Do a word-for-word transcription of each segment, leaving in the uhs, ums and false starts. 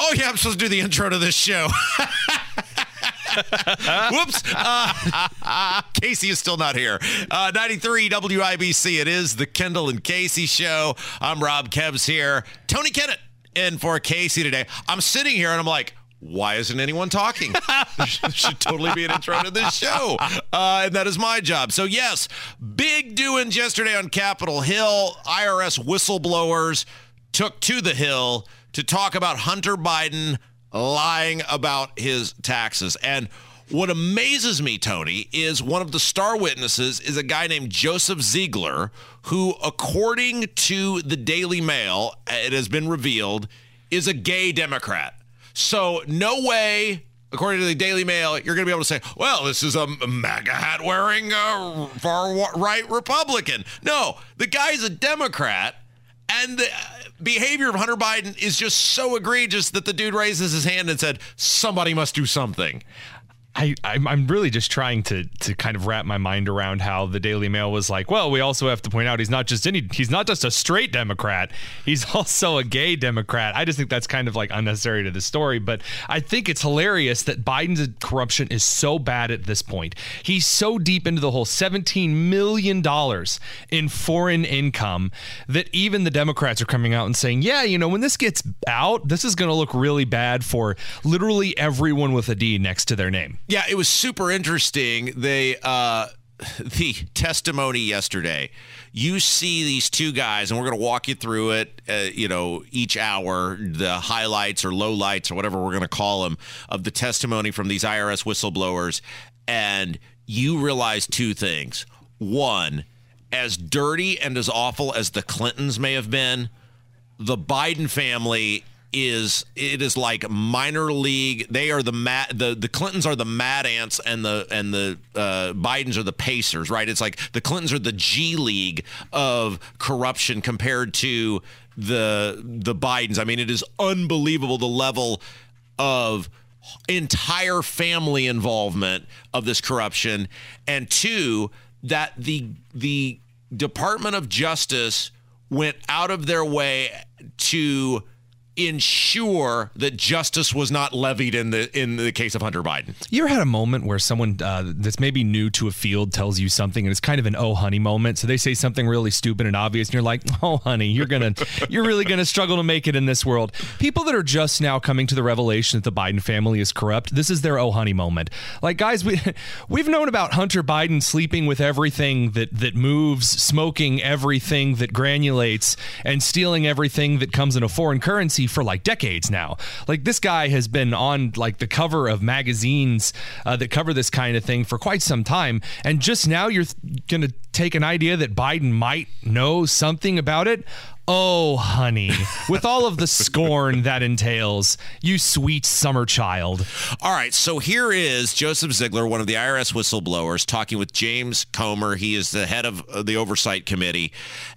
Oh, yeah, I'm supposed to do the intro to this show. Whoops. Uh, Casey is still not here. Uh, ninety-three W I B C. It is the Kendall and Casey Show. I'm Rob Kebs here. Tony Kinnett in for Casey today. I'm sitting here and I'm like, why isn't anyone talking? There should totally be an intro to this show. Uh, and that is my job. So, yes, big doings yesterday on Capitol Hill. I R S whistleblowers took to the Hill to talk about Hunter Biden lying about his taxes. And what amazes me, Tony, is one of the star witnesses is a guy named Joseph Ziegler, who, according to the Daily Mail, it has been revealed, is a gay Democrat. So no way, according to the Daily Mail, you're going to be able to say, well, this is a MAGA hat-wearing uh, far-right Republican. No, the guy's a Democrat, and the behavior of Hunter Biden is just so egregious that the dude raises his hand and said, somebody must do something. I, I'm, I'm really just trying to to kind of wrap my mind around how the Daily Mail was like, well, we also have to point out he's not just any, he's not just a straight Democrat, he's also a gay Democrat. I just think that's kind of like unnecessary to the story, but I think it's hilarious that Biden's corruption is so bad at this point. He's so deep into the whole seventeen million dollars in foreign income that even the Democrats are coming out and saying, yeah, you know, when this gets out, this is going to look really bad for literally everyone with a D next to their name. Yeah, it was super interesting. They uh, the testimony yesterday. You see these two guys, and we're going to walk you through it. Uh, you know, each hour, the highlights or lowlights or whatever we're going to call them of the testimony from these I R S whistleblowers, and you realize two things. One, as dirty and as awful as the Clintons may have been, the Biden family is it is like minor league. They are the mad, the, the Clintons are the Mad Ants, and the and the uh, Bidens are the Pacers, right? It's like the Clintons are the G League of corruption compared to the the Bidens. I mean, it is unbelievable the level of entire family involvement of this corruption. And two, that the the Department of Justice went out of their way to ensure that justice was not levied in the in the case of Hunter Biden. You ever had a moment where someone uh, that's maybe new to a field tells you something and it's kind of an oh honey moment? So they say something really stupid and obvious and you're like, oh honey, you're gonna you're really gonna struggle to make it in this world. People that are just now coming to the revelation that the Biden family is corrupt, this is their oh honey moment. Like, guys, we we've known about Hunter Biden sleeping with everything that that moves, smoking everything that granulates, and stealing everything that comes in a foreign currency for like decades now. Like, this guy has been on like the cover of magazines uh, that cover this kind of thing for quite some time, and just now you're th- gonna take an idea that Biden might know something about it. Oh, honey, with all of the scorn that entails, you sweet summer child. All right, so here is Joseph Ziegler, one of the I R S whistleblowers, talking with James Comer. He is the head of the Oversight Committee,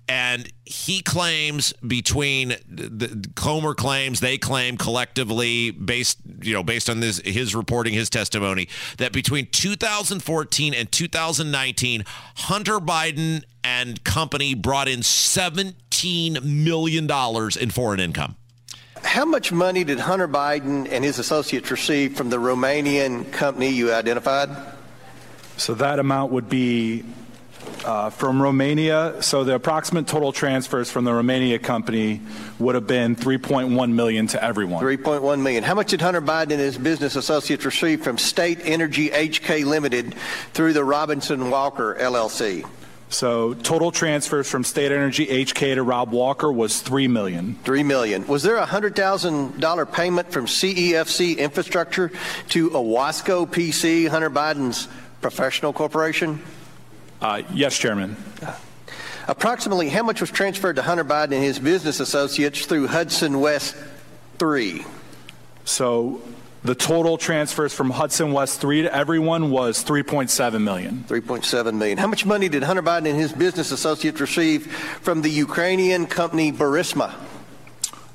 and he claims between the Comer claims, they claim collectively, based you know based on this his reporting, his testimony, that between two thousand fourteen and two thousand nineteen, Hunter Biden and company brought in seventeen million dollars in foreign income. How much money did Hunter Biden and his associates receive from the Romanian company you identified? So that amount would be uh, from Romania. So the approximate total transfers from the Romania company would have been three point one million dollars to everyone. three point one million dollars. How much did Hunter Biden and his business associates receive from State Energy H K Limited through the Robinson-Walker L L C? So total transfers from State Energy H K to Rob Walker was three million dollars. three million dollars. Was there a one hundred thousand dollars payment from C E F C Infrastructure to Owasco P C, Hunter Biden's professional corporation? Uh, yes, Chairman. Approximately how much was transferred to Hunter Biden and his business associates through Hudson West three? So The total transfers from Hudson West three to everyone was three point seven million dollars. three point seven million dollars. How much money did Hunter Biden and his business associates receive from the Ukrainian company Burisma?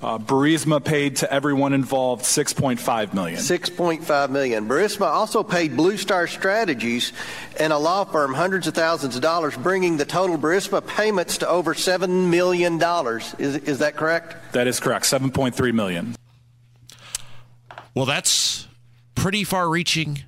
Uh, Burisma paid to everyone involved six point five million dollars. six point five million dollars. Burisma also paid Blue Star Strategies and a law firm hundreds of thousands of dollars, bringing the total Burisma payments to over seven million dollars. Is, is that correct? That is correct. seven point three million dollars. Well, that's pretty far-reaching,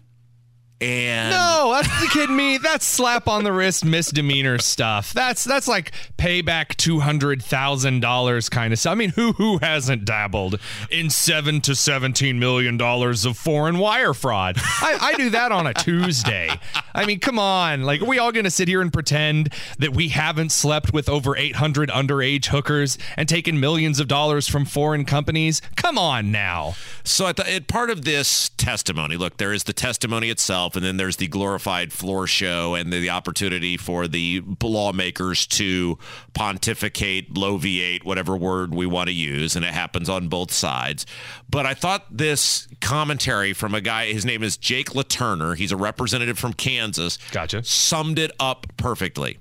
and no, that's the kidding me. That's slap on the wrist misdemeanor stuff. That's that's like payback two hundred thousand dollars kind of stuff. I mean, who who hasn't dabbled in seven to seventeen million dollars of foreign wire fraud? I, I do that on a Tuesday. I mean, come on, like, are we all gonna sit here and pretend that we haven't slept with over eight hundred underage hookers and taken millions of dollars from foreign companies? Come on now. So at, the, at part of this testimony, look, there is the testimony itself, and then there's the glorified floor show and the, the opportunity for the lawmakers to pontificate, loviate, whatever word we want to use, and it happens on both sides. But I thought this commentary from a guy, his name is Jake LaTurner, he's a representative from Kansas, gotcha, summed it up perfectly.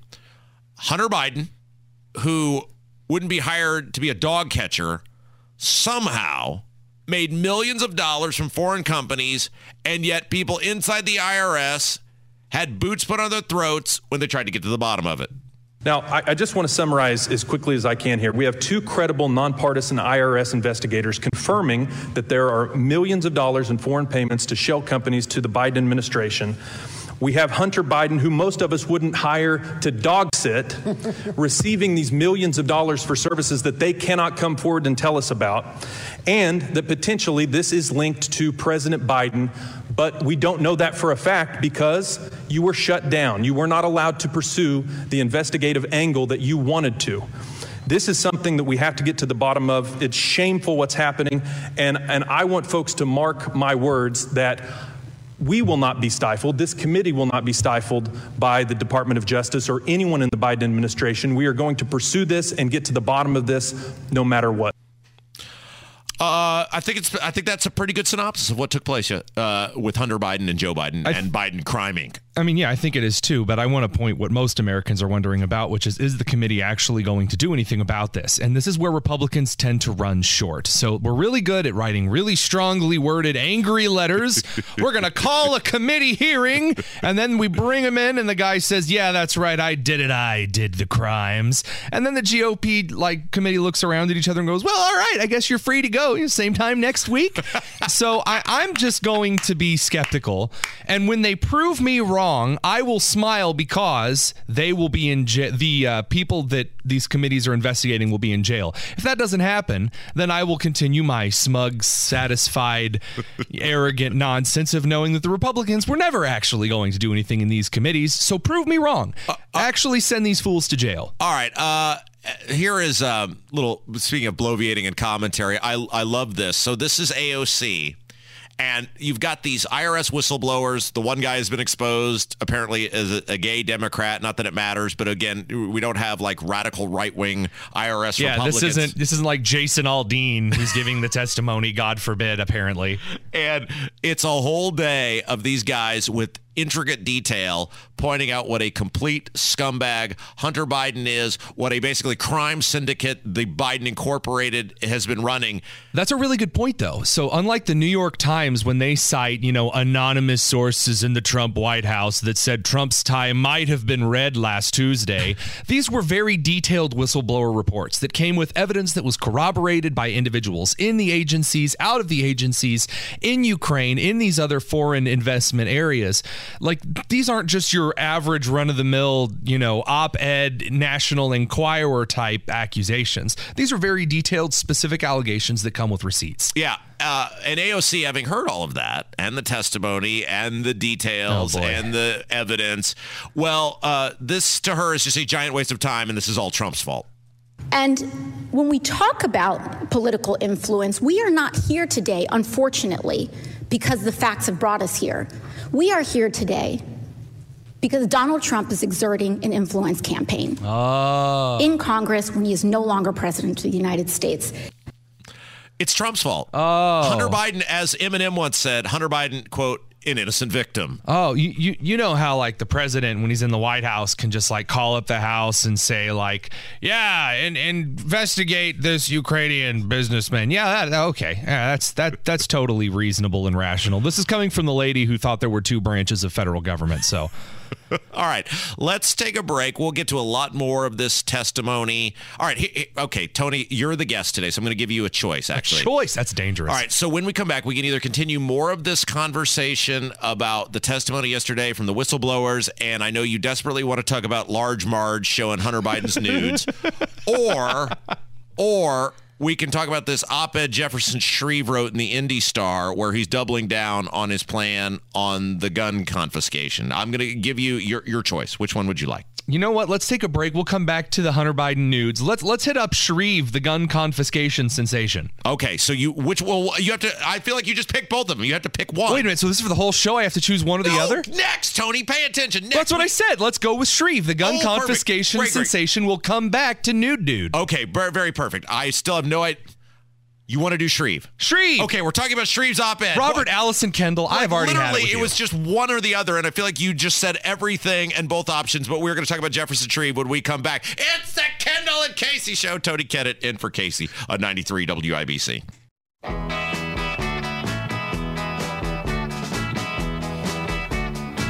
Hunter Biden, who wouldn't be hired to be a dog catcher, somehow made millions of dollars from foreign companies, and yet people inside the I R S had boots put on their throats when they tried to get to the bottom of it. Now, I, I just want to summarize as quickly as I can here. We have two credible, nonpartisan I R S investigators confirming that there are millions of dollars in foreign payments to shell companies to the Biden administration. We have Hunter Biden, who most of us wouldn't hire to dog sit, receiving these millions of dollars for services that they cannot come forward and tell us about, and that potentially this is linked to President Biden, but we don't know that for a fact because you were shut down. You were not allowed to pursue the investigative angle that you wanted to. This is something that we have to get to the bottom of. It's shameful what's happening, and, and I want folks to mark my words that we will not be stifled. This committee will not be stifled by the Department of Justice or anyone in the Biden administration. We are going to pursue this and get to the bottom of this no matter what. Uh, I think it's. I think that's a pretty good synopsis of what took place uh, with Hunter Biden and Joe Biden I, and Biden Crime Incorporated. I mean, yeah, I think it is too, but I want to point what most Americans are wondering about, which is, is the committee actually going to do anything about this? And this is where Republicans tend to run short. So we're really good at writing really strongly worded, angry letters. We're going to call a committee hearing, and then we bring them in, and the guy says, yeah, that's right, I did it, I did the crimes. And then the G O P like committee looks around at each other and goes, well, all right, I guess you're free to go. Same time next week. So I, I'm just going to be skeptical. And when they prove me wrong, I will smile because they will be in jail. The uh, people that these committees are investigating will be in jail. If that doesn't happen, then I will continue my smug, satisfied, arrogant nonsense of knowing that the Republicans were never actually going to do anything in these committees. So prove me wrong. Uh, uh, actually send these fools to jail. All right. Uh, Here is a little, speaking of bloviating and commentary, I I love this. So this is A O C, and you've got these I R S whistleblowers. The one guy has been exposed, apparently, as a, a gay Democrat. Not that it matters, but again, we don't have, like, radical right-wing I R S yeah, Republicans. Yeah, this isn't, this isn't like Jason Aldean who's giving the testimony, God forbid, apparently. And it's a whole day of these guys with intricate detail pointing out what a complete scumbag Hunter Biden is, what a basically crime syndicate the Biden Incorporated has been running. That's a really good point, though. So unlike the New York Times, when they cite, you know, anonymous sources in the Trump White House that said Trump's tie might have been red last Tuesday, these were very detailed whistleblower reports that came with evidence that was corroborated by individuals in the agencies, out of the agencies, in Ukraine, in these other foreign investment areas. Like, these aren't just your average run-of-the-mill, you know, op-ed, National Enquirer type accusations. These are very detailed, specific allegations that come with receipts. Yeah, uh, and A O C, having heard all of that, and the testimony, and the details, oh and the evidence, well, uh, this to her is just a giant waste of time, and this is all Trump's fault. And when we talk about political influence, we are not here today, unfortunately, because the facts have brought us here. We are here today because Donald Trump is exerting an influence campaign oh. in Congress when he is no longer president of the United States. It's Trump's fault. Oh. Hunter Biden, as Eminem once said, Hunter Biden, quote, an innocent victim. Oh, you, you you know how like the president when he's in the White House can just like call up the house and say like, yeah, and, and investigate this Ukrainian businessman. Yeah, that, okay, yeah, that's that that's totally reasonable and rational. This is coming from the lady who thought there were two branches of federal government. So, all right, let's take a break. We'll get to a lot more of this testimony. All right, he, he, okay, Tony, you're the guest today, so I'm going to give you a choice. Actually, a choice. That's dangerous. All right, so when we come back, we can either continue more of this conversation about the testimony yesterday from the whistleblowers, and I know you desperately want to talk about Large Marge showing Hunter Biden's nudes, or or we can talk about this op-ed Jefferson Shreve wrote in the Indy Star where he's doubling down on his plan on the gun confiscation. I'm going to give you your, your choice. Which one would you like? You know what? Let's take a break. We'll come back to the Hunter Biden nudes. Let's let's hit up Shreve, the gun confiscation sensation. Okay, so you which well you have to. I feel like you just picked both of them. You have to pick one. Wait a minute. So this is for the whole show. I have to choose one or no, the other. Next, Tony, pay attention. Next. That's what I said. Let's go with Shreve, the gun oh, confiscation great, sensation. Great. We'll come back to nude dude. Okay, very perfect. I still have no idea. You want to do Shreve? Shreve! Okay, we're talking about Shreve's op-ed. Robert what? Allison Kendall, like, I've already had it Literally, it, it was just one or the other, and I feel like you just said everything and both options, but we're going to talk about Jefferson Shreve when we come back. It's the Kendall and Casey Show. Tony Kinnett in for Casey on ninety-three W I B C.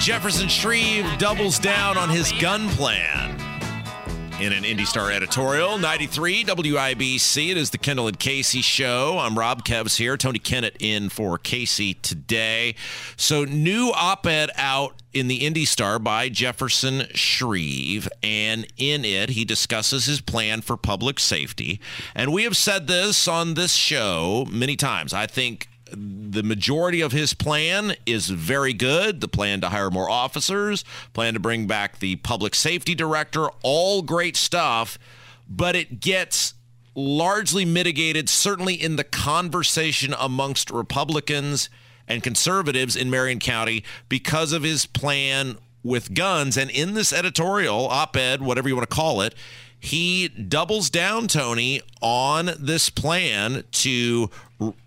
Jefferson Shreve doubles down on his gun plan. In an Indy Star editorial, ninety-three W I B C. It is the Kendall and Casey Show. I'm Rob Kebs here. Tony Kinnett in for Casey today. So new op-ed out in the Indy Star by Jefferson Shreve. And in it, he discusses his plan for public safety. And we have said this on this show many times. I think the majority of his plan is very good. The plan to hire more officers, plan to bring back the public safety director, all great stuff, but it gets largely mitigated, certainly in the conversation amongst Republicans and conservatives in Marion County because of his plan with guns. And in this editorial, op-ed, whatever you want to call it, he doubles down, Tony, on this plan to,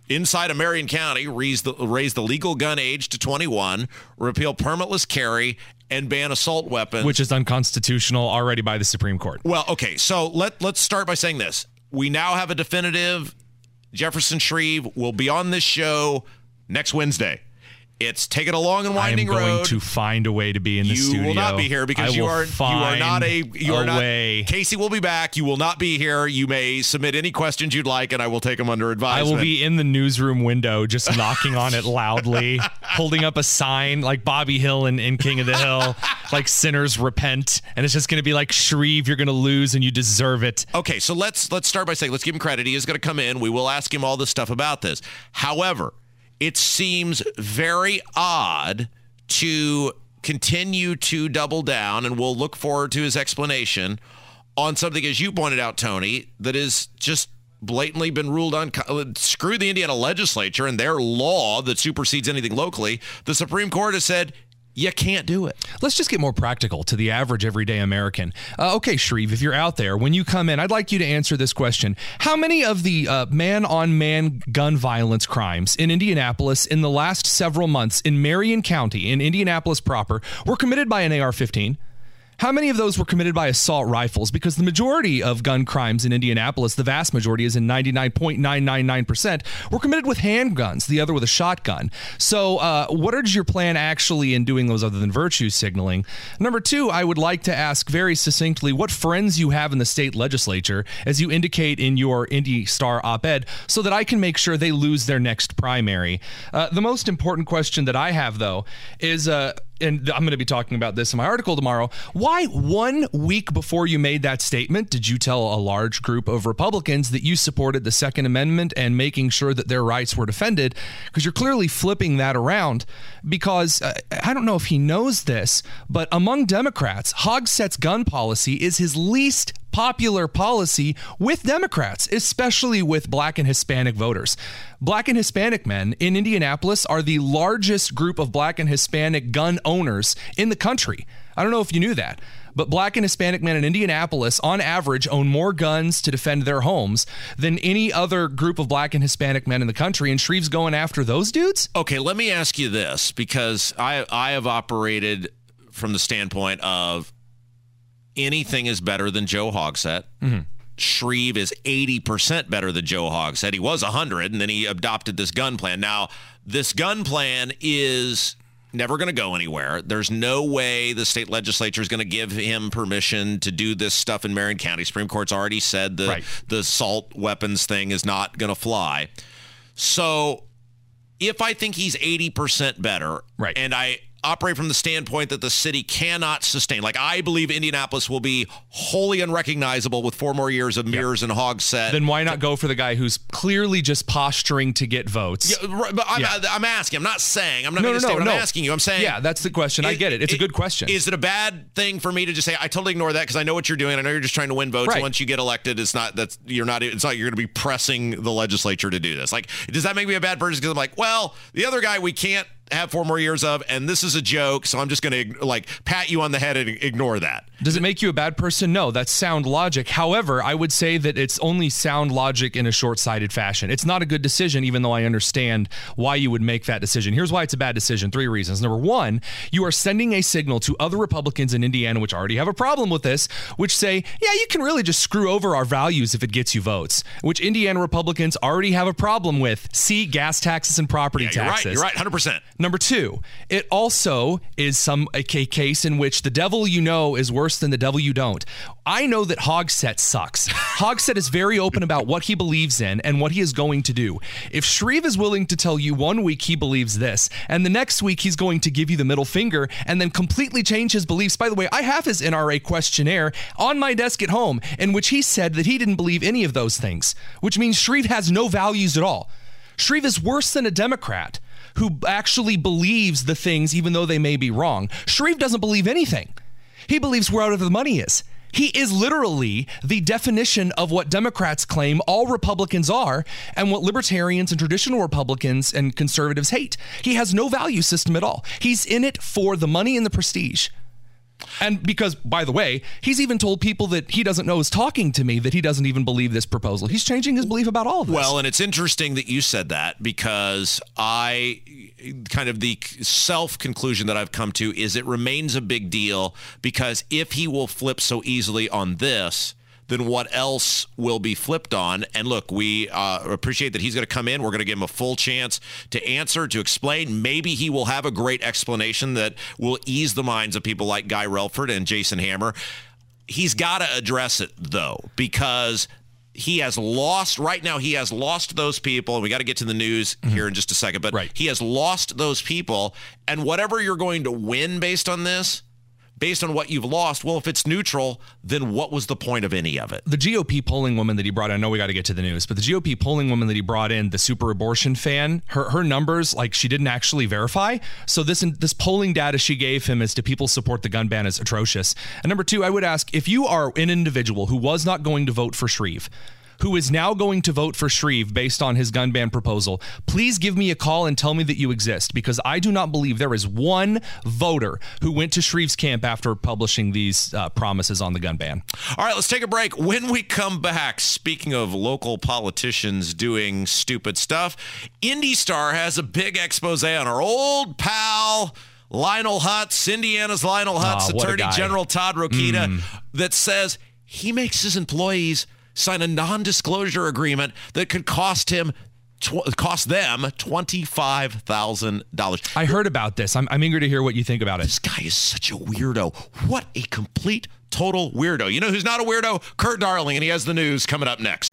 inside of Marion County, raise the, raise the legal gun age to twenty-one, repeal permitless carry, and ban assault weapons. Which is unconstitutional already by the Supreme Court. Well, okay, so let, let's start by saying this. We now have a definitive. Jefferson Shreve will be on this show next Wednesday. It's Take It a Long and Winding Road. I am going road. to find a way to be in the you studio. You will not be here because you are, you are not a... You are a not, way. Casey will be back. You will not be here. You may submit any questions you'd like, and I will take them under advisement. I will be in the newsroom window just knocking on it loudly, holding up a sign like Bobby Hill in, in King of the Hill, like sinners repent. And it's just going to be like, Shreve, you're going to lose and you deserve it. Okay, so let's let's start by saying, let's give him credit. He is going to come in. We will ask him all this stuff about this. However, it seems very odd to continue to double down, and we'll look forward to his explanation on something, as you pointed out, Tony, that is just blatantly been ruled on. Screw the Indiana legislature and their law that supersedes anything locally. The Supreme Court has said, you can't do it. Let's just get more practical to the average everyday American. Uh, okay, Shreve, if you're out there, when you come in, I'd like you to answer this question. How many of the uh, man-on-man gun violence crimes in Indianapolis in the last several months in Marion County, in Indianapolis proper, were committed by an A R fifteen? How many of those were committed by assault rifles? Because the majority of gun crimes in Indianapolis, the vast majority is in ninety-nine point nine nine nine percent, were committed with handguns, the other with a shotgun. So uh, what is your plan actually in doing those other than virtue signaling? Number two, I would like to ask very succinctly what friends you have in the state legislature, as you indicate in your Indy Star op-ed, so that I can make sure they lose their next primary. Uh, the most important question that I have, though, is... Uh, and I'm going to be talking about this in my article tomorrow, why one week before you made that statement did you tell a large group of Republicans that you supported the Second Amendment and making sure that their rights were defended? Because you're clearly flipping that around, because uh, I don't know if he knows this, but among Democrats, Hogsett's gun policy is his least popular policy with Democrats, especially with Black and Hispanic voters. Black and Hispanic men in Indianapolis are the largest group of Black and Hispanic gun owners in the country. I don't know if you knew that, but Black and Hispanic men in Indianapolis, on average, own more guns to defend their homes than any other group of Black and Hispanic men in the country. And Shreve's going after those dudes? Okay, let me ask you this, because I, I have operated from the standpoint of anything is better than Joe Hogsett. Mm-hmm. Shreve is eighty percent better than Joe Hogsett. He was one hundred, and then he adopted this gun plan. Now, this gun plan is never going to go anywhere. There's no way the state legislature is going to give him permission to do this stuff in Marion County. Supreme Court's already said the, right. the assault weapons thing is not going to fly. So if I think he's eighty percent better, right. and I operate from the standpoint that the city cannot sustain, like I believe Indianapolis will be wholly unrecognizable with four more years of Mears yep. and Hogsett. Then why not go for the guy who's clearly just posturing to get votes? Yeah, but I'm, yeah. I'm asking. I'm not saying. I'm not no, making no, a statement. No, I'm no. asking you. I'm saying. Yeah, that's the question. It, I get it. It's it, a good question. Is it a bad thing for me to just say I totally ignore that because I know what you're doing. I know you're just trying to win votes. Right. Once you get elected, it's not that's you're not. It's not you're going to be pressing the legislature to do this. Like, does that make me a bad person? Because I'm like, well, the other guy we can't have four more years of, and this is a joke, so I'm just going to like pat you on the head and ignore that. Does it make you a bad person? No, that's sound logic. However, I would say that it's only sound logic in a short-sighted fashion. It's not a good decision, even though I understand why you would make that decision. Here's why it's a bad decision. Three reasons. Number one, you are sending a signal to other Republicans in Indiana, which already have a problem with this, which say, yeah, you can really just screw over our values if it gets you votes, which Indiana Republicans already have a problem with. See, gas taxes and property yeah, you're taxes. Right, you're right, one hundred percent. Number two, it also is some a case in which the devil you know is worse than the devil you don't. I know that Hogsett sucks. Hogsett is very open about what he believes in and what he is going to do. If Shreve is willing to tell you one week he believes this, and the next week he's going to give you the middle finger and then completely change his beliefs. By the way, I have his N R A questionnaire on my desk at home in which he said that he didn't believe any of those things, which means Shreve has no values at all. Shreve is worse than a Democrat who actually believes the things, even though they may be wrong. Shreve doesn't believe anything. He believes where out of the money is. He is literally the definition of what Democrats claim all Republicans are and what libertarians and traditional Republicans and conservatives hate. He has no value system at all. He's in it for the money and the prestige. And because, by the way, he's even told people that he doesn't know is talking to me that he doesn't even believe this proposal. He's changing his belief about all of this. Well, and it's interesting that you said that because I kind of the self-conclusion that I've come to is it remains a big deal because if he will flip so easily on this, then what else will be flipped on? And look, we uh, appreciate that he's going to come in. We're going to give him a full chance to answer, to explain. Maybe he will have a great explanation that will ease the minds of people like Guy Relford and Jason Hammer. He's got to address it, though, because he has lost right now. He has lost those people. And we got to get to the news mm-hmm. here in just a second. But right. he has lost those people. And whatever you're going to win based on this, based on what you've lost, well, if it's neutral, then what was the point of any of it? The G O P polling woman that he brought in, I know we got to get to the news, but the G O P polling woman that he brought in, the super abortion fan, her her numbers, like she didn't actually verify. So this this polling data she gave him as to people support the gun ban is atrocious. And number two, I would ask, if you are an individual who was not going to vote for Shreve, who is now going to vote for Shreve based on his gun ban proposal, please give me a call and tell me that you exist, because I do not believe there is one voter who went to Shreve's camp after publishing these uh, promises on the gun ban. All right, let's take a break. When we come back, speaking of local politicians doing stupid stuff, Indy Star has a big expose on our old pal, Lionel Hutz, Indiana's Lionel Hutz, uh, Attorney General Todd Rokita, mm. that says he makes his employees sign a non-disclosure agreement that could cost him, tw- cost them twenty-five thousand dollars. I heard about this. I'm, I'm eager to hear what you think about it. This guy is such a weirdo. What a complete, total weirdo. You know who's not a weirdo? Kurt Darling, and he has the news coming up next.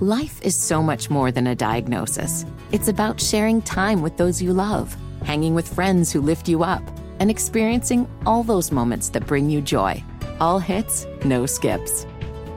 Life is so much more than a diagnosis. It's about sharing time with those you love, hanging with friends who lift you up, and experiencing all those moments that bring you joy. All hits, no skips.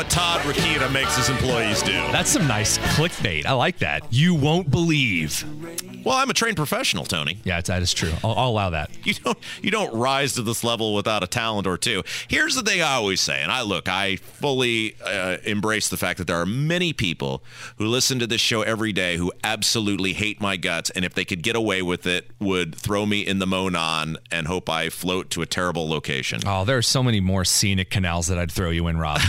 what Todd Rokita makes his employees do. That's some nice clickbait. I like that. You won't believe. Well, I'm a trained professional, Tony. Yeah, that is true. I'll, I'll allow that. You don't you don't rise to this level without a talent or two. Here's the thing I always say, and I look, I fully uh, embrace the fact that there are many people who listen to this show every day who absolutely hate my guts, and if they could get away with it, would throw me in the Monon and hope I float to a terrible location. Oh, there are so many more scenic canals that I'd throw you in, Rob.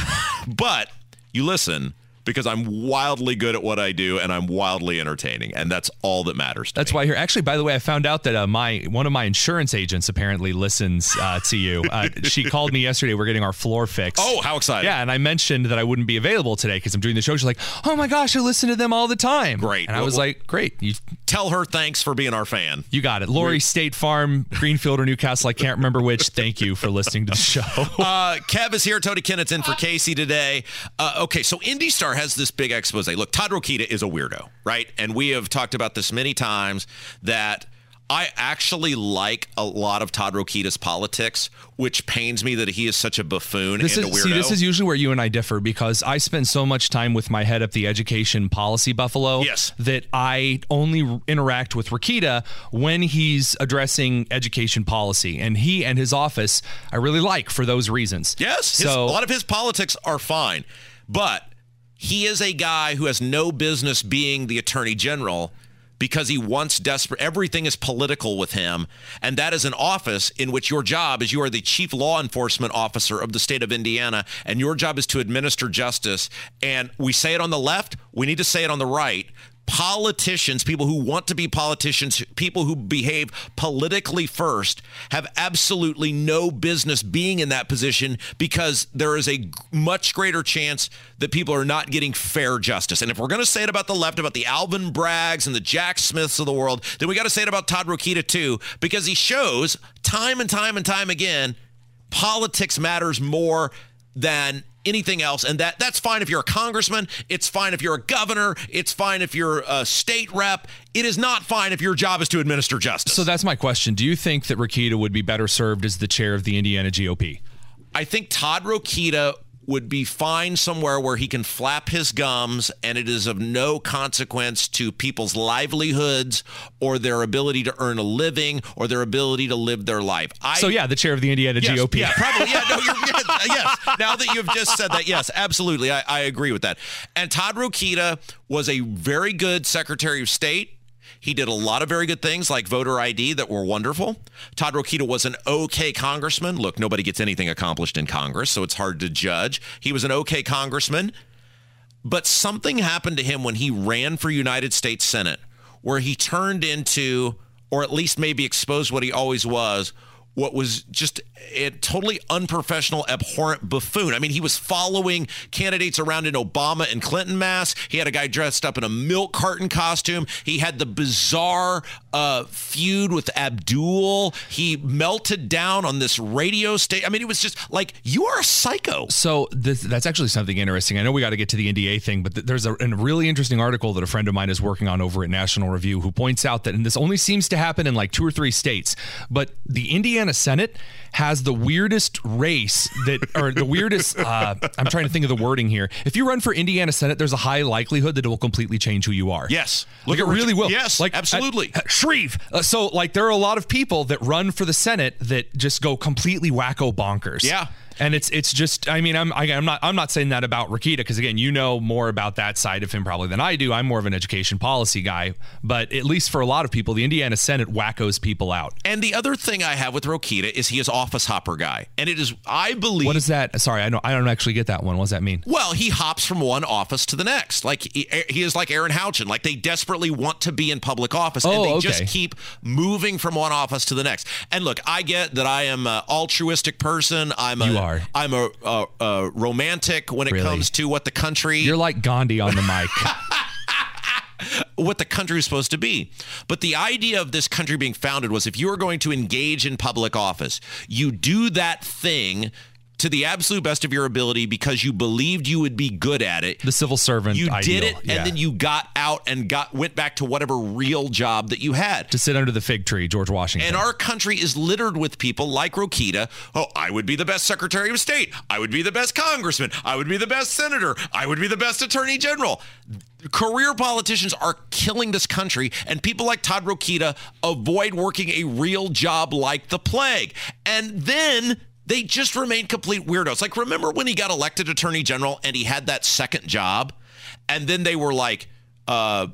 But you listen, because I'm wildly good at what I do, and I'm wildly entertaining, and that's all that matters to that's me. That's why you're actually. By the way, I found out that uh, my one of my insurance agents apparently listens uh, to you. Uh, she called me yesterday. We're getting our floor fixed. Oh, how exciting! Yeah, and I mentioned that I wouldn't be available today because I'm doing the show. She's like, "Oh my gosh, I listen to them all the time." Great, and well, I was well, like, "Great." You tell her thanks for being our fan. You got it, Lori. State Farm, Greenfield, or Newcastle. I can't remember which. Thank you for listening to the show. uh, Kev is here. Tony Kinnett's in for Casey today. Uh, okay, so Indy Star has this big expose. Look, Todd Rokita is a weirdo, right? And we have talked about this many times that I actually like a lot of Todd Rokita's politics, which pains me that he is such a buffoon this and is, a weirdo. See, this is usually where you and I differ because I spend so much time with my head up the education policy buffalo yes. that I only interact with Rokita when he's addressing education policy. And he and his office, I really like for those reasons. Yes, his, so, a lot of his politics are fine, but he is a guy who has no business being the attorney general because he wants desperate. Everything is political with him. And that is an office in which your job is you are the chief law enforcement officer of the state of Indiana. And your job is to administer justice. And we say it on the left. We need to say it on the right. Politicians, people who want to be politicians, people who behave politically first, have absolutely no business being in that position because there is a much greater chance that people are not getting fair justice. And if we're going to say it about the left, about the Alvin Braggs and the Jack Smiths of the world, then we got to say it about Todd Rokita too, because he shows time and time and time again, politics matters more than anything else, and that that's fine if you're a congressman, it's fine if you're a governor, it's fine if you're a state rep. It is not fine if your job is to administer justice. So that's my question. Do you think that Rokita would be better served as the chair of the Indiana G O P? I think Todd Rokita would be fine somewhere where he can flap his gums and it is of no consequence to people's livelihoods or their ability to earn a living or their ability to live their life. I, so yeah, the chair of the Indiana yes, G O P. Yeah, probably. Yeah, no, you're, yeah, yes. Now that you've just said that, yes, absolutely. I, I agree with that. And Todd Rokita was a very good Secretary of State. He did a lot of very good things like voter I D that were wonderful. Todd Rokita was an okay congressman. Look, nobody gets anything accomplished in Congress, so it's hard to judge. He was an okay congressman. But something happened to him when he ran for United States Senate where he turned into, or at least maybe exposed what he always was, what was just a totally unprofessional, abhorrent buffoon. I mean, he was following candidates around in Obama and Clinton masks. He had a guy dressed up in a milk carton costume. He had the bizarre uh, feud with Abdul. He melted down on this radio station. I mean, it was just like, you are a psycho. So this, that's actually something interesting. I know we got to get to the N D A thing, but th- there's a, a really interesting article that a friend of mine is working on over at National Review who points out that, and this only seems to happen in like two or three states, but the Indiana Indiana Senate has the weirdest race that, or the weirdest, uh, I'm trying to think of the wording here. If you run for Indiana Senate, there's a high likelihood that it will completely change who you are. Yes. Look, like it really will. Yes, like, absolutely. Uh, Shreve. Uh, so like there are a lot of people that run for the Senate that just go completely wacko bonkers. Yeah. And it's it's just, I mean, I'm I, I'm not I'm not saying that about Rokita because again, you know more about that side of him probably than I do. I'm more of an education policy guy, but at least for a lot of people, the Indiana Senate wackos people out. And the other thing I have with Rokita is he is office hopper guy, and it is I believe. What is that? Sorry, I know I don't actually get that one. What does that mean? Well, he hops from one office to the next, like he, he is like Aaron Houchin, like they desperately want to be in public office, oh, and they okay. just keep moving from one office to the next. And look, I get that I am an altruistic person. I'm a you Are. I'm a, a, a romantic when it really? comes to what the country. You're like Gandhi on the mic. What the country is supposed to be. But the idea of this country being founded was if you are going to engage in public office, you do that thing to the absolute best of your ability because you believed you would be good at it. The civil servant You ideal. did it, yeah. and then you got out and got went back to whatever real job that you had. To sit under the fig tree, George Washington. And our country is littered with people like Rokita. Oh, I would be the best Secretary of State. I would be the best congressman. I would be the best senator. I would be the best attorney general. Career politicians are killing this country, and people like Todd Rokita avoid working a real job like the plague. And then they just remain complete weirdos. Like, remember when he got elected attorney general and he had that second job? And then they were like, uh,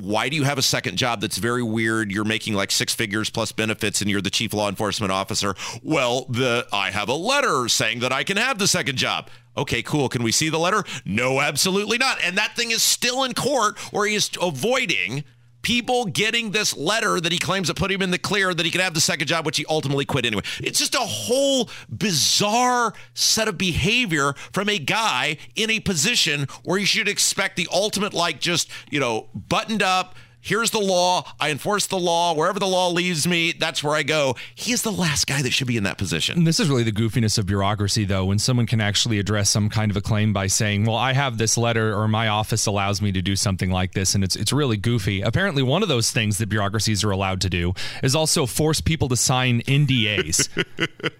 why do you have a second job that's very weird? You're making like six figures plus benefits and you're the chief law enforcement officer. Well, the I have a letter saying that I can have the second job. Okay, cool. Can we see the letter? No, absolutely not. And that thing is still in court where he is avoiding people getting this letter that he claims that put him in the clear that he could have the second job, which he ultimately quit anyway. It's just a whole bizarre set of behavior from a guy in a position where you should expect the ultimate, like, just, you know, buttoned up. Here's the law. I enforce the law. Wherever the law leads me, that's where I go. He is the last guy that should be in that position. And this is really the goofiness of bureaucracy, though, when someone can actually address some kind of a claim by saying, well, I have this letter or my office allows me to do something like this. And it's it's really goofy. Apparently, one of those things that bureaucracies are allowed to do is also force people to sign N D As.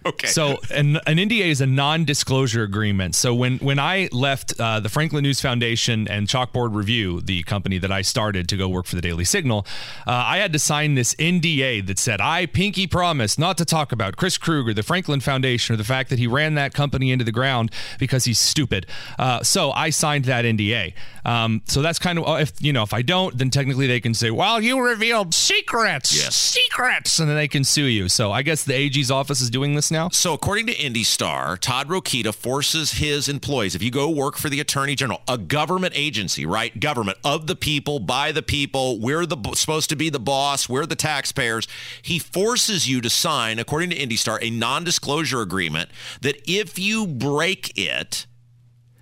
Okay. So an, an N D A is a non-disclosure agreement. So when, when I left uh, the Franklin News Foundation and Chalkboard Review, the company that I started to go work for the Daily Signal, uh, I had to sign this N D A that said, I pinky promise not to talk about Chris Krueger, the Franklin Foundation, or the fact that he ran that company into the ground because he's stupid. Uh, so I signed that N D A. Um, so that's kind of, if you know, if I don't, then technically they can say, well, you revealed secrets, yes. secrets, and then they can sue you. So I guess the A G's office is doing this now. So according to Indy Star, Todd Rokita forces his employees, if you go work for the Attorney General, a government agency, right? Government of the people, by the people, we're the supposed to be the boss. We're the taxpayers. He forces you to sign, according to Indy Star, a non-disclosure agreement that if you break it,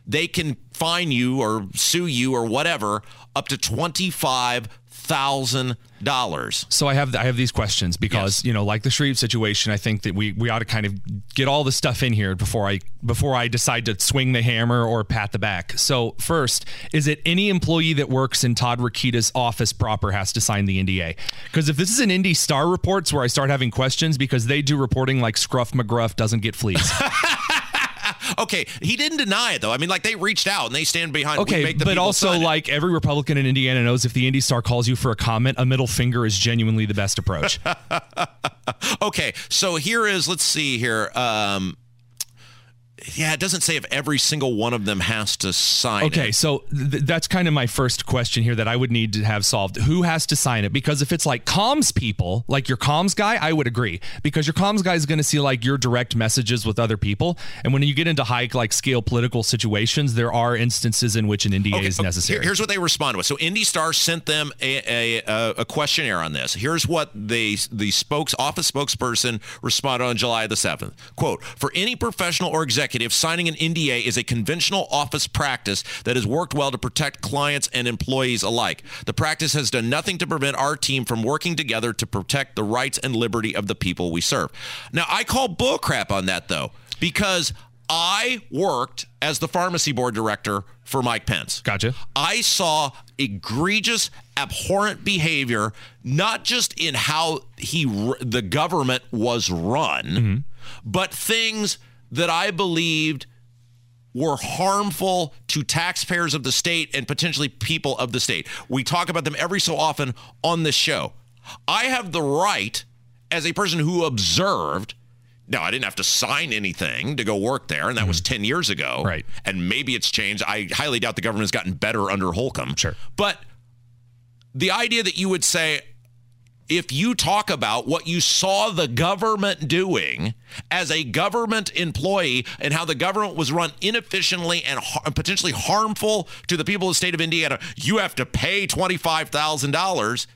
they can fine you or sue you or whatever up to twenty-five thousand dollars. So I have I have these questions because, yes. you know, like the Shreve situation, I think that we, we ought to kind of get all the stuff in here before I before I decide to swing the hammer or pat the back. So first, is it any employee that works in Todd Rokita's office proper has to sign the N D A? Because if this is an Indy Star reports where I start having questions because they do reporting like Scruff McGruff doesn't get fleas. Okay, he didn't deny it, though. I mean, like, they reached out and they stand behind. Okay, we make the but also, like, every Republican in Indiana knows if the Indy Star calls you for a comment, a middle finger is genuinely the best approach. Okay, so here is, let's see here. Um, yeah, it doesn't say if every single one of them has to sign okay, it. Okay, so th- that's kind of my first question here that I would need to have solved. Who has to sign it? Because if it's like comms people, like your comms guy, I would agree. Because your comms guy is going to see like your direct messages with other people. And when you get into high like scale political situations, there are instances in which an N D A okay, is okay, necessary. Here's what they responded with. So Indy Star sent them a, a, a questionnaire on this. Here's what they, the spokes office spokesperson responded on July the seventh. Quote, for any professional or executive, signing an N D A is a conventional office practice that has worked well to protect clients and employees alike. The practice has done nothing to prevent our team from working together to protect the rights and liberty of the people we serve. Now, I call bullcrap on that, though, because I worked as the pharmacy board director for Mike Pence. Gotcha. I saw egregious, abhorrent behavior, not just in how he the government was run, mm-hmm. but things that I believed were harmful to taxpayers of the state and potentially people of the state. We talk about them every so often on this show. I have the right, as a person who observed, now I didn't have to sign anything to go work there, and that was ten years ago. Right. And maybe it's changed. I highly doubt the government's gotten better under Holcomb. Sure. But the idea that you would say, if you talk about what you saw the government doing as a government employee and how the government was run inefficiently and ha- potentially harmful to the people of the state of Indiana, you have to pay twenty-five thousand dollars.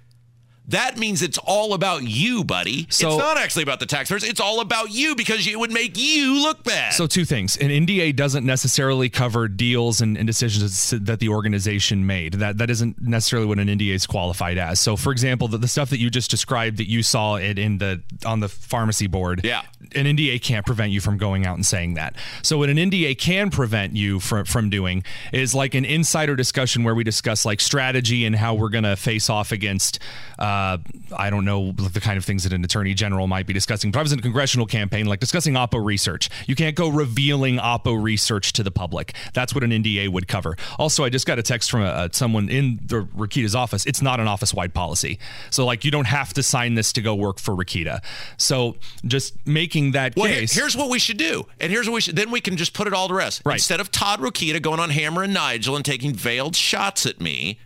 that means it's all about you, buddy. So, it's not actually about the taxpayers. It's all about you because it would make you look bad. So two things. An N D A doesn't necessarily cover deals and, and decisions that the organization made. That that isn't necessarily what an N D A is qualified as. So, for example, the, the stuff that you just described that you saw it in the on the pharmacy board, yeah. An N D A can't prevent you from going out and saying that. So what an N D A can prevent you from, from doing is like an insider discussion where we discuss like strategy and how we're going to face off against... Uh, Uh, I don't know the kind of things that an attorney general might be discussing, but I was in a congressional campaign, like discussing Oppo research. You can't go revealing Oppo research to the public. That's what an N D A would cover. Also, I just got a text from a, someone in the Rokita's office. It's not an office-wide policy. So like, you don't have to sign this to go work for Rokita. So just making that well, case. Here's what we should do. And here's what we should, then we can just put it all to rest. Right. Instead of Todd Rokita going on Hammer and Nigel and taking veiled shots at me,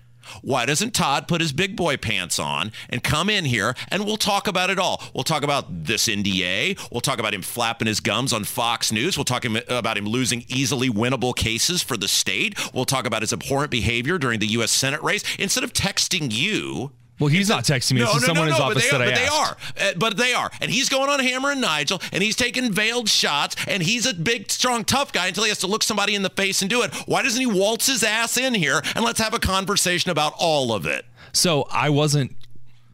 why doesn't Todd put his big boy pants on and come in here and we'll talk about it all. We'll talk about this N D A. We'll talk about him flapping his gums on Fox News. We'll talk about him losing easily winnable cases for the state. We'll talk about his abhorrent behavior during the U S Senate race. Instead of texting you... Well, he's not texting me. No, it's no, someone no, no, in his office that I asked. But they are. Uh, but they are. And he's going on Hammer and Nigel, and he's taking veiled shots, and he's a big, strong, tough guy until he has to look somebody in the face and do it. Why doesn't he waltz his ass in here, and let's have a conversation about all of it? So I wasn't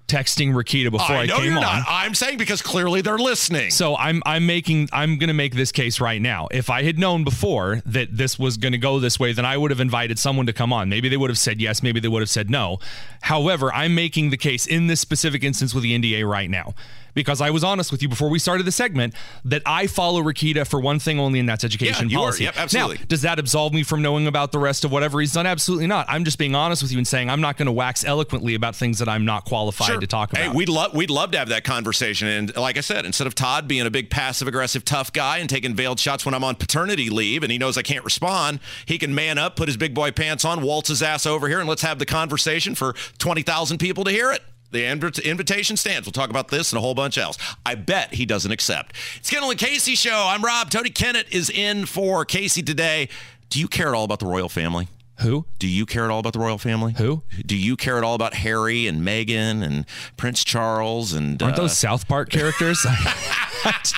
texting Rokita before I, I came you're on. Not. I'm saying because clearly they're listening. So I'm I'm making I'm going to make this case right now. If I had known before that this was going to go this way, then I would have invited someone to come on. Maybe they would have said yes. Maybe they would have said no. However, I'm making the case in this specific instance with the N D A right now. Because I was honest with you before we started the segment that I follow Rokita for one thing only, and that's education yeah, policy. Are, yep, absolutely. Now, does that absolve me from knowing about the rest of whatever he's done? Absolutely not. I'm just being honest with you and saying I'm not going to wax eloquently about things that I'm not qualified sure. to talk about. Hey, we'd love we'd love to have that conversation. And like I said, instead of Todd being a big passive aggressive tough guy and taking veiled shots when I'm on paternity leave and he knows I can't respond, he can man up, put his big boy pants on, waltz his ass over here, and let's have the conversation for twenty thousand people to hear it. The invitation stands. We'll talk about this and a whole bunch else. I bet he doesn't accept. It's Kendall and Casey Show. I'm Rob. Tony Kinnett is in for Casey today. Do you care at all about the royal family? Who? Do you care at all about the royal family? Who? Do you care at all about Harry and Meghan and Prince Charles? And aren't uh, those South Park characters? I,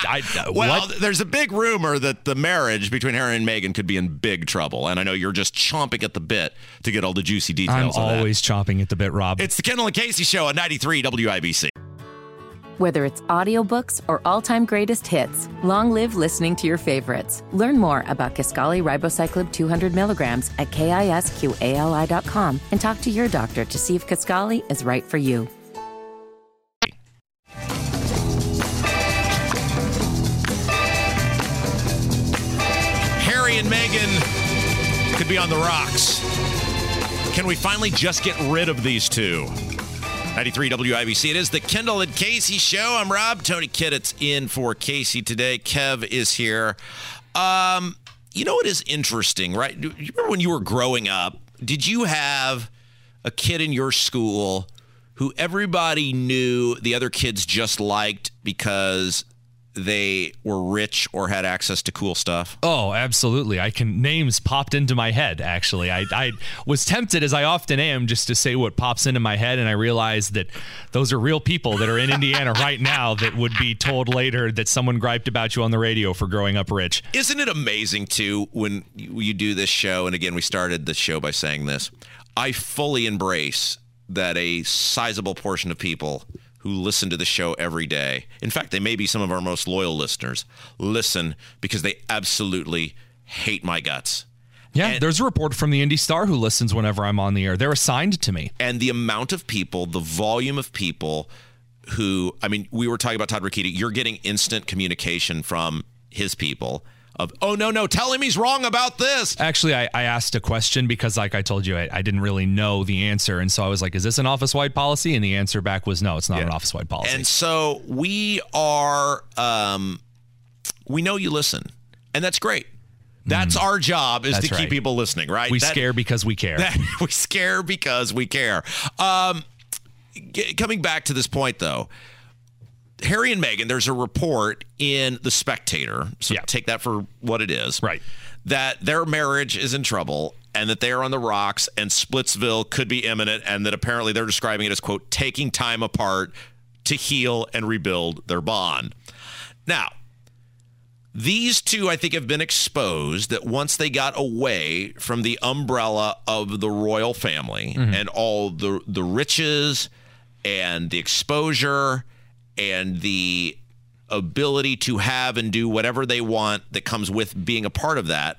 I, well, what? There's a big rumor that the marriage between Harry and Meghan could be in big trouble. And I know you're just chomping at the bit to get all the juicy details. I'm of always that. chomping at the bit, Rob. It's the Kendall and Casey Show on ninety-three W I B C. Whether it's audiobooks or all-time greatest hits, long live listening to your favorites. Learn more about Kisqali Ribociclib two hundred milligrams at kisqali dot com and talk to your doctor to see if Kisqali is right for you. Harry and Meghan could be on the rocks. Can we finally just get rid of these two? ninety-three W I B C. It is the Kendall and Casey Show. I'm Rob. Tony Kinnett's in for Casey today. Kev is here. Um, you know what is interesting, right? You remember when you were growing up, did you have a kid in your school who everybody knew the other kids just liked because they were rich or had access to cool stuff? Oh, absolutely. I can names popped into my head. Actually, I, I was tempted, as I often am, just to say what pops into my head. And I realized that those are real people that are in Indiana right now that would be told later that someone griped about you on the radio for growing up rich. Isn't it amazing too, when you do this show? And again, we started the show by saying this, I fully embrace that a sizable portion of people who listen to the show every day. In fact, they may be some of our most loyal listeners. Listen, because they absolutely hate my guts. Yeah, and there's a reporter from the Indy Star who listens whenever I'm on the air. They're assigned to me. And the amount of people, the volume of people who, I mean, we were talking about Todd Rokita. You're getting instant communication from his people. Of, oh, no, no, tell him he's wrong about this. Actually, I, I asked a question because, like I told you, I, I didn't really know the answer. And so I was like, is this an office-wide policy? And the answer back was, no, it's not yeah. an office-wide policy. And so we are, um, we know you listen. And that's great. That's mm. our job is that's to right. keep people listening, right? We that, scare because we care. That, we scare because we care. Um, g- coming back to this point, though. Harry and Meghan, there's a report in The Spectator, so yeah. take that for what it is, right? That their marriage is in trouble. and that they are on the rocks and Splitsville could be imminent, and that apparently they're describing it as, quote, taking time apart to heal and rebuild their bond. Now, these two, I think, have been exposed that once they got away from the umbrella of the royal family mm-hmm. and all the, the riches and the exposure and the ability to have and do whatever they want that comes with being a part of that,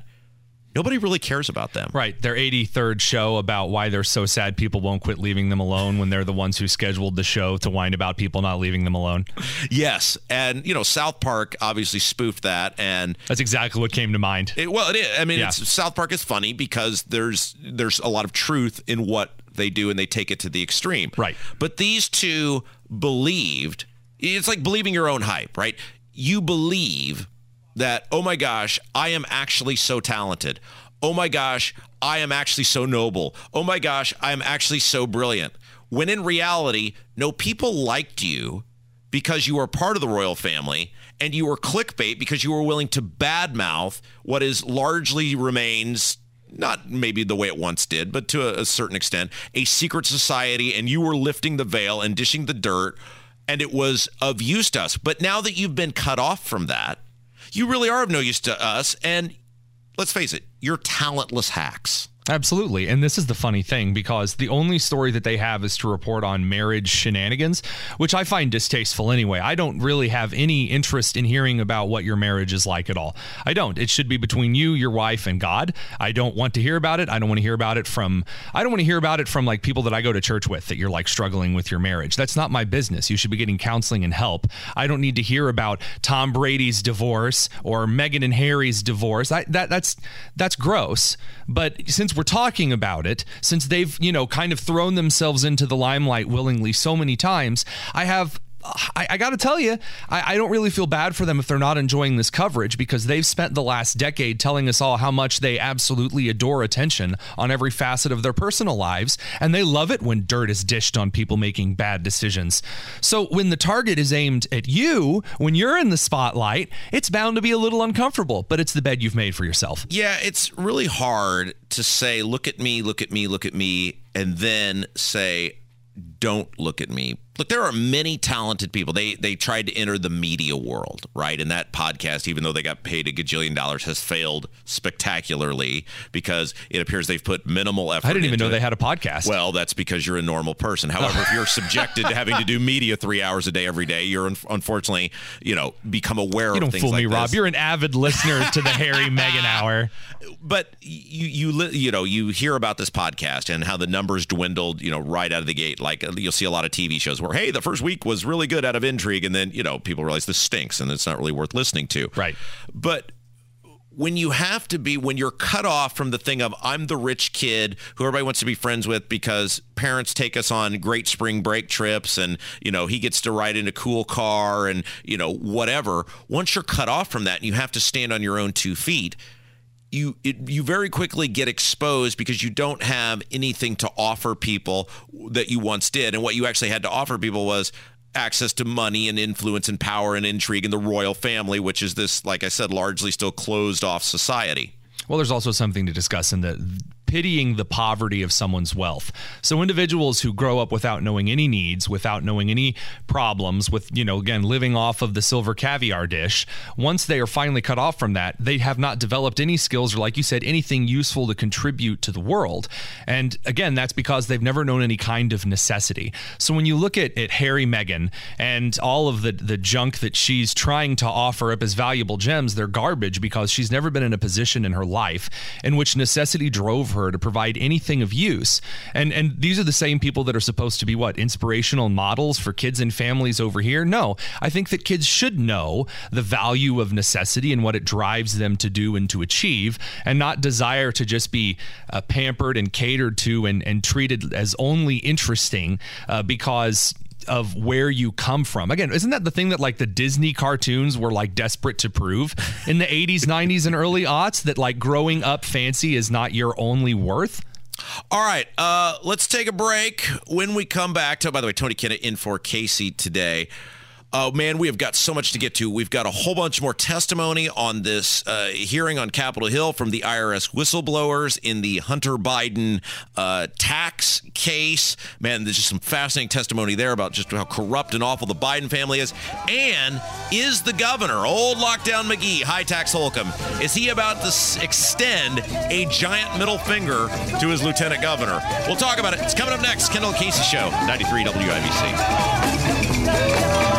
nobody really cares about them. Right. Their eighty-third show about why they're so sad people won't quit leaving them alone when they're the ones who scheduled the show to whine about people not leaving them alone. Yes. And, you know, South Park obviously spoofed that. And that's exactly what came to mind. It, well, it is. I mean, yeah. it's, South Park is funny because there's there's a lot of truth in what they do and they take it to the extreme. Right. But these two believed, it's like believing your own hype, right? You believe that, oh my gosh, I am actually so talented. Oh my gosh, I am actually so noble. Oh my gosh, I am actually so brilliant. When in reality, no, people liked you because you were part of the royal family, and you were clickbait because you were willing to badmouth what is largely remains, not maybe the way it once did, but to a, a certain extent, a secret society, and you were lifting the veil and dishing the dirt, and it was of use to us. But now that you've been cut off from that, you really are of no use to us, and let's face it, you're talentless hacks. Absolutely, and this is the funny thing, because the only story that they have is to report on marriage shenanigans, which I find distasteful anyway. I don't really have any interest in hearing about what your marriage is like at all. I don't. It should be between you, your wife, and God. I don't want to hear about it. I don't want to hear about it from, I don't want to hear about it from like people that I go to church with, that you're like struggling with your marriage. That's not my business. You should be getting counseling and help. I don't need to hear about Tom Brady's divorce or Meghan and Harry's divorce. I, that that's that's gross, but since we're talking about it, since they've, you know, kind of thrown themselves into the limelight willingly so many times, I have, I, I got to tell you, I, I don't really feel bad for them if they're not enjoying this coverage, because they've spent the last decade telling us all how much they absolutely adore attention on every facet of their personal lives, and they love it when dirt is dished on people making bad decisions. So when the target is aimed at you, when you're in the spotlight, it's bound to be a little uncomfortable, but it's the bed you've made for yourself. Yeah, it's really hard to say, look at me, look at me, look at me, and then say, don't look at me. Look, there are many talented people. They they tried to enter the media world, right? And that podcast, even though they got paid a gajillion dollars, has failed spectacularly because it appears they've put minimal effort into it. I didn't even know they had a podcast. Well, that's because you're a normal person. However, if you're subjected to having to do media three hours a day every day, you're un- unfortunately, you know, become aware of things like this. You don't fool me, Rob. You're an avid listener to the Harry Meghan Hour. But you you li- you know, you hear about this podcast and how the numbers dwindled, you know, right out of the gate. Like, you'll see a lot of T V shows where, hey, the first week was really good out of intrigue, and then, you know, people realize this stinks and it's not really worth listening to. Right. But when you have to be, when you're cut off from the thing of, I'm the rich kid who everybody wants to be friends with because parents take us on great spring break trips, and, you know, he gets to ride in a cool car, and, you know, whatever. Once you're cut off from that and you have to stand on your own two feet, You it, you very quickly get exposed because you don't have anything to offer people that you once did. And what you actually had to offer people was access to money and influence and power and intrigue in the royal family, which is this, like I said, largely still closed off society. Well, there's also something to discuss in the pitying the poverty of someone's wealth. So individuals who grow up without knowing any needs, without knowing any problems, with, you know, again, living off of the silver caviar dish, once they are finally cut off from that, they have not developed any skills or, like you said, anything useful to contribute to the world. And again, that's because they've never known any kind of necessity. So when you look at, at Harry Meghan and all of the, the junk that she's trying to offer up as valuable gems, they're garbage, because she's never been in a position in her life in which necessity drove her her to provide anything of use. And and these are the same people that are supposed to be, what, inspirational models for kids and families over here? No, I think that kids should know the value of necessity and what it drives them to do and to achieve, and not desire to just be uh, pampered and catered to and, and treated as only interesting uh, because of where you come from. Again, isn't that the thing that, like, the Disney cartoons were, like, desperate to prove in the eighties, nineties, and early aughts, that, like, growing up fancy is not your only worth? All right, uh, let's take a break. When we come back to, by the way, Tony Kinnett in for Casey today. Uh, man, we have got so much to get to. We've got a whole bunch more testimony on this uh, hearing on Capitol Hill from the I R S whistleblowers in the Hunter Biden uh, tax case. Man, there's just some fascinating testimony there about just how corrupt and awful the Biden family is. And is the governor, old lockdown McGee, high tax Holcomb, is he about to s- extend a giant middle finger to his lieutenant governor? We'll talk about it. It's coming up next. Kendall and Casey Show, ninety-three W I B C.